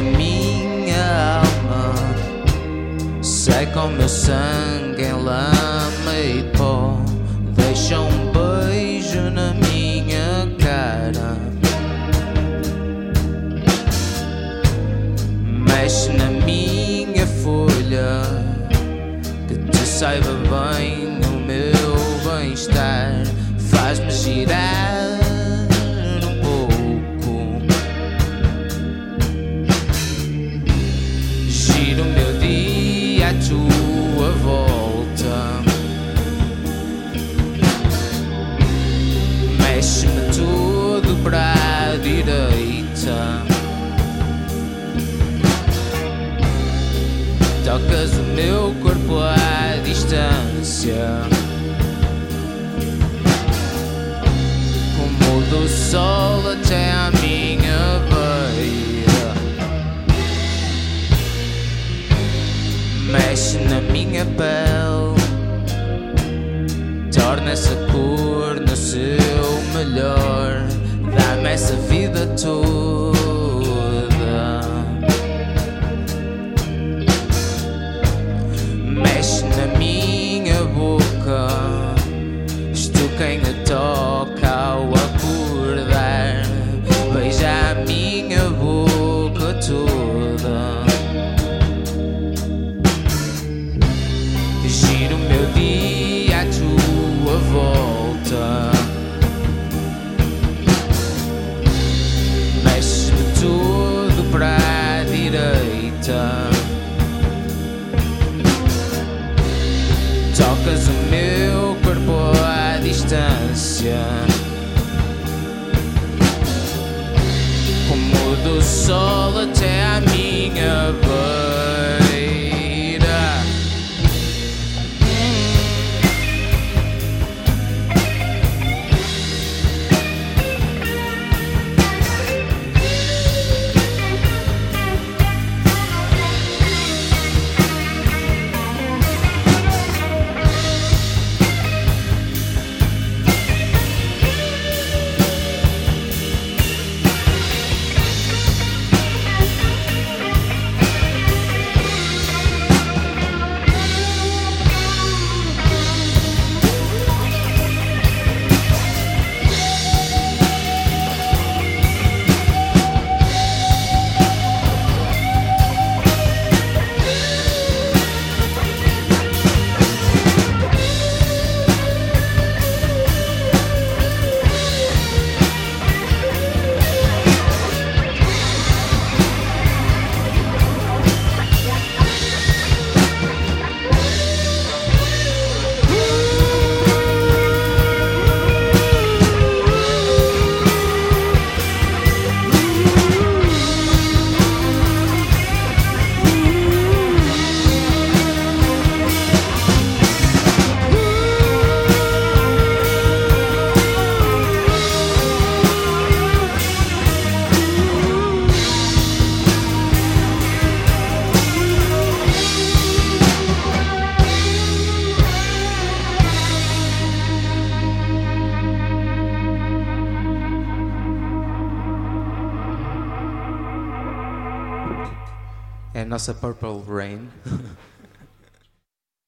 minha alma. Seca o meu sangue em lama e pó. Deixa beijo na minha cara. Mexe na minha folha, que te saiba bem o meu bem-estar. Faz-me girar tua volta, mexe-me tudo para a direita, tocas o meu corpo à distância, como do sol até à minha beira. Mexe na minha pele, torna essa cor no seu melhor. Dá-me essa vida toda. Mexe na minha boca, estou quem a toca ao acordar. Beija a minha boca toda. Volta, mexe-me tudo para a direita, tocas o meu corpo à distância, como do sol até à minha beira. Nossa Purple Rain.